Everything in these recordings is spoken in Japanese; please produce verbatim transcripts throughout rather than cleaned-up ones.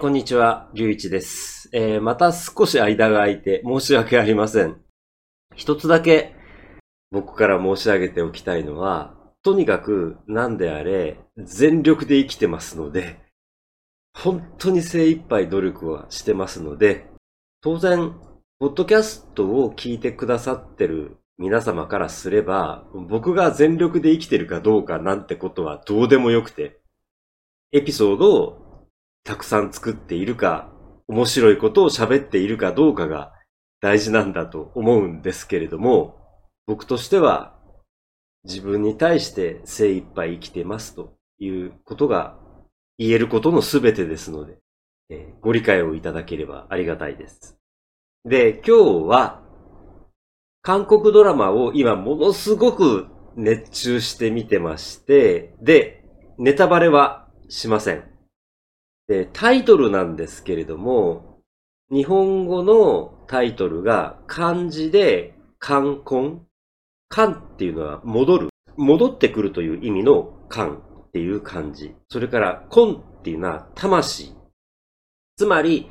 こんにちは、龍一です、えー、また少し間が空いて申し訳ありません。一つだけ僕から申し上げておきたいのは、とにかく何であれ全力で生きてますので、本当に精一杯努力はしてますので、当然ポッドキャストを聞いてくださってる皆様からすれば、僕が全力で生きてるかどうかなんてことはどうでもよくて、エピソードをたくさん作っているか、面白いことを喋っているかどうかが大事なんだと思うんですけれども、僕としては自分に対して精一杯生きてますということが言えることのすべてですので、えー、ご理解をいただければありがたいです。で、今日は韓国ドラマを今ものすごく熱中して見てまして、で、ネタバレはしません。で、タイトルなんですけれども、日本語のタイトルが漢字で韓婚、韓っていうのは戻る、戻ってくるという意味の韓っていう漢字、それから婚っていうのは魂、つまり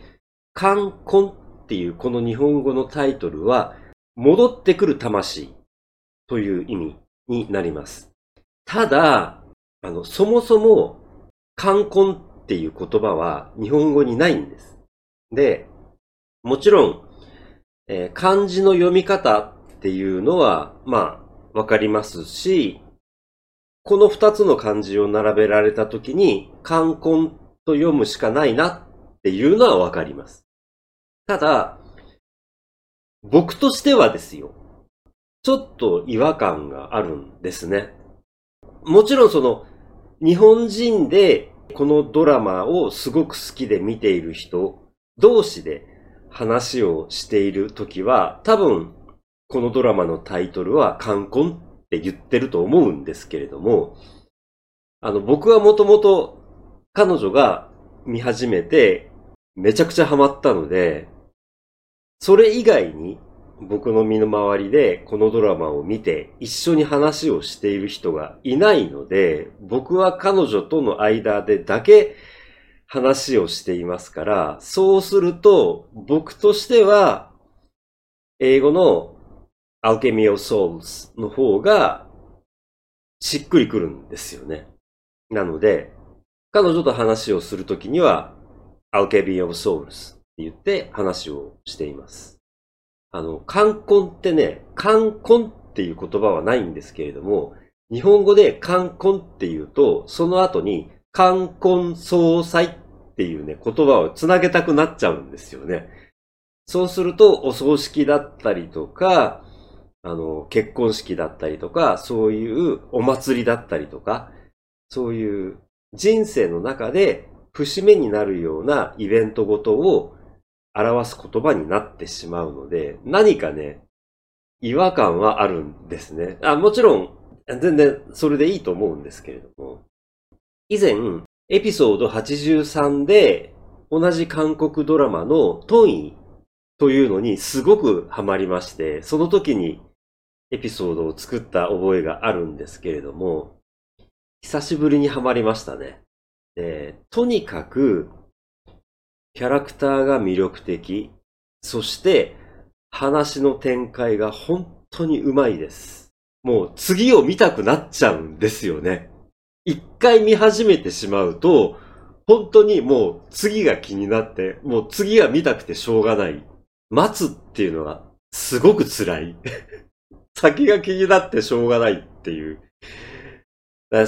韓婚っていうこの日本語のタイトルは戻ってくる魂という意味になります。ただ、あのそもそも韓婚ってっていう言葉は日本語にないんです。で、もちろん、えー、漢字の読み方っていうのはまあわかりますし、このふたつの漢字を並べられたときに韓婚と読むしかないなっていうのはわかります。ただ僕としてはですよ、ちょっと違和感があるんですね。もちろんその日本人でこのドラマをすごく好きで見ている人同士で話をしているときは、多分このドラマのタイトルは韓婚って言ってると思うんですけれども、あの僕はもともと彼女が見始めてめちゃくちゃハマったので、それ以外に僕の身の回りでこのドラマを見て一緒に話をしている人がいないので、僕は彼女との間でだけ話をしていますから、そうすると僕としては英語の Alchemy of Souls の方がしっくりくるんですよね。なので彼女と話をするときには Alchemy of Souls って言って話をしています。あの、韓婚ってね、韓婚っていう言葉はないんですけれども、日本語で韓婚っていうと、その後に韓婚葬祭っていうね、言葉をつなげたくなっちゃうんですよね。そうすると、お葬式だったりとか、あの、結婚式だったりとか、そういうお祭りだったりとか、そういう人生の中で節目になるようなイベントごとを表す言葉になってしまうので、何かね、違和感はあるんですね。あ、もちろん全然それでいいと思うんですけれども、以前エピソードはちじゅうさんで同じ韓国ドラマのトンイというのにすごくハマりまして、その時にエピソードを作った覚えがあるんですけれども、久しぶりにハマりましたね。で、とにかくキャラクターが魅力的、そして話の展開が本当にうまいです。もう次を見たくなっちゃうんですよね。一回見始めてしまうと、本当にもう次が気になって、もう次が見たくてしょうがない。待つっていうのがすごく辛い。先が気になってしょうがないっていう。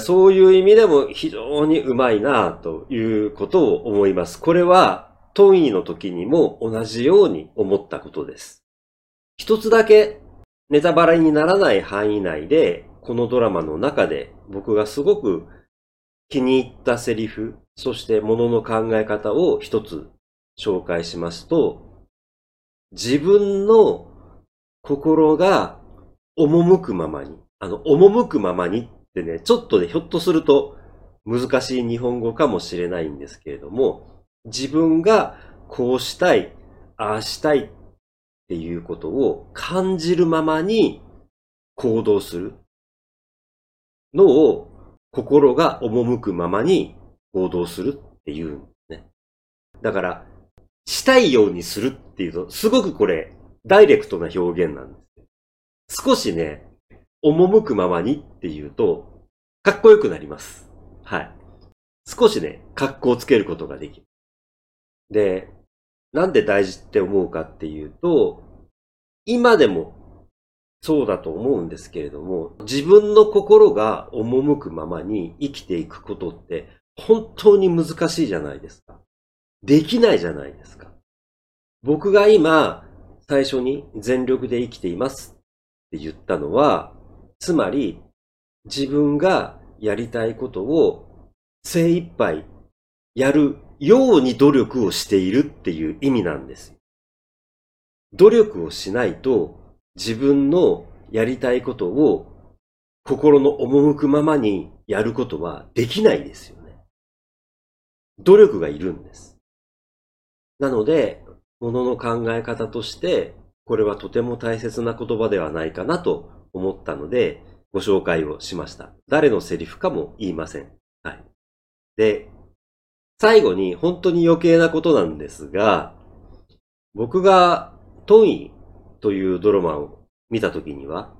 そういう意味でも非常にうまいなということを思います。これはトンイの時にも同じように思ったことです。一つだけネタバレにならない範囲内で、このドラマの中で僕がすごく気に入ったセリフ、そしてものの考え方を一つ紹介しますと、自分の心が赴くままに、あの、赴くままにでね、ちょっとで、ね、ひょっとすると難しい日本語かもしれないんですけれども、自分がこうしたい、ああしたいっていうことを感じるままに行動するのを、心が赴くままに行動するっていうんですね。だから、したいようにするっていうと、すごくこれ、ダイレクトな表現なんです。少しね、赴くままにっていうと、かっこよくなります。はい。少しね、格好をつけることができる。で、なんで大事って思うかっていうと、今でもそうだと思うんですけれども、自分の心が赴くままに生きていくことって本当に難しいじゃないですか。できないじゃないですか。僕が今、最初に全力で生きていますって言ったのは、つまり自分がやりたいことを精一杯やるように努力をしているっていう意味なんです。努力をしないと自分のやりたいことを心の赴くままにやることはできないですよね。努力がいるんです。なので、ものの考え方として、これはとても大切な言葉ではないかなと思ったので、ご紹介をしました。誰のセリフかも言いません。はい。で、最後に本当に余計なことなんですが、僕がトンイというドラマを見た時には、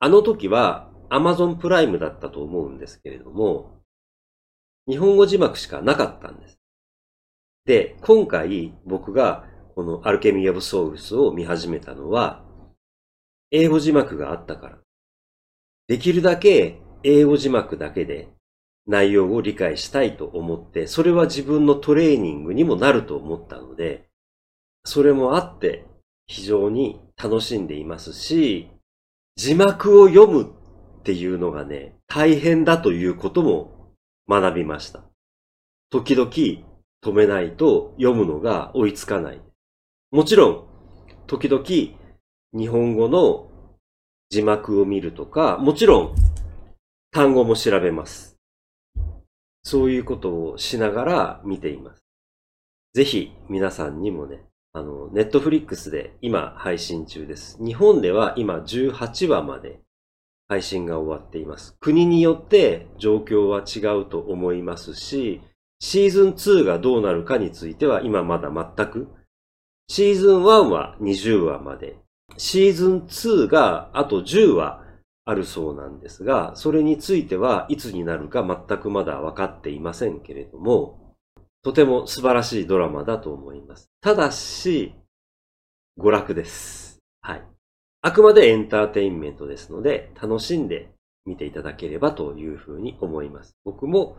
あの時は Amazon プライムだったと思うんですけれども、日本語字幕しかなかったんです。で、今回僕がこの Alchemy of Souls を見始めたのは、英語字幕があったから。できるだけ英語字幕だけで内容を理解したいと思って、それは自分のトレーニングにもなると思ったので、それもあって非常に楽しんでいますし、字幕を読むっていうのがね、大変だということも学びました。時々止めないと読むのが追いつかない。もちろん、時々日本語の字幕を見るとか、もちろん単語も調べます。そういうことをしながら見ています。ぜひ皆さんにもね、あの、ネットフリックスで今配信中です。日本では今じゅうはちわまで配信が終わっています。国によって状況は違うと思いますし、シーズンツーがどうなるかについては今まだ全く。シーズンワンはにじゅうわまで。シーズンツーがあとじゅうわあるそうなんですが、それについてはいつになるか全くまだ分かっていませんけれども、とても素晴らしいドラマだと思います。ただし、娯楽です。はい。あくまでエンターテインメントですので、楽しんで見ていただければというふうに思います。僕も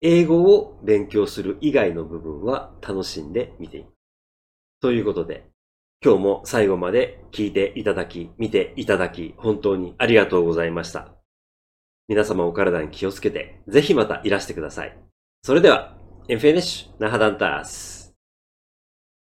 英語を勉強する以外の部分は楽しんで見ています。ということで、今日も最後まで聞いていただき、見ていただき、本当にありがとうございました。皆様お体に気をつけて、ぜひまたいらしてください。それでは、En Finnish, nähdään taas.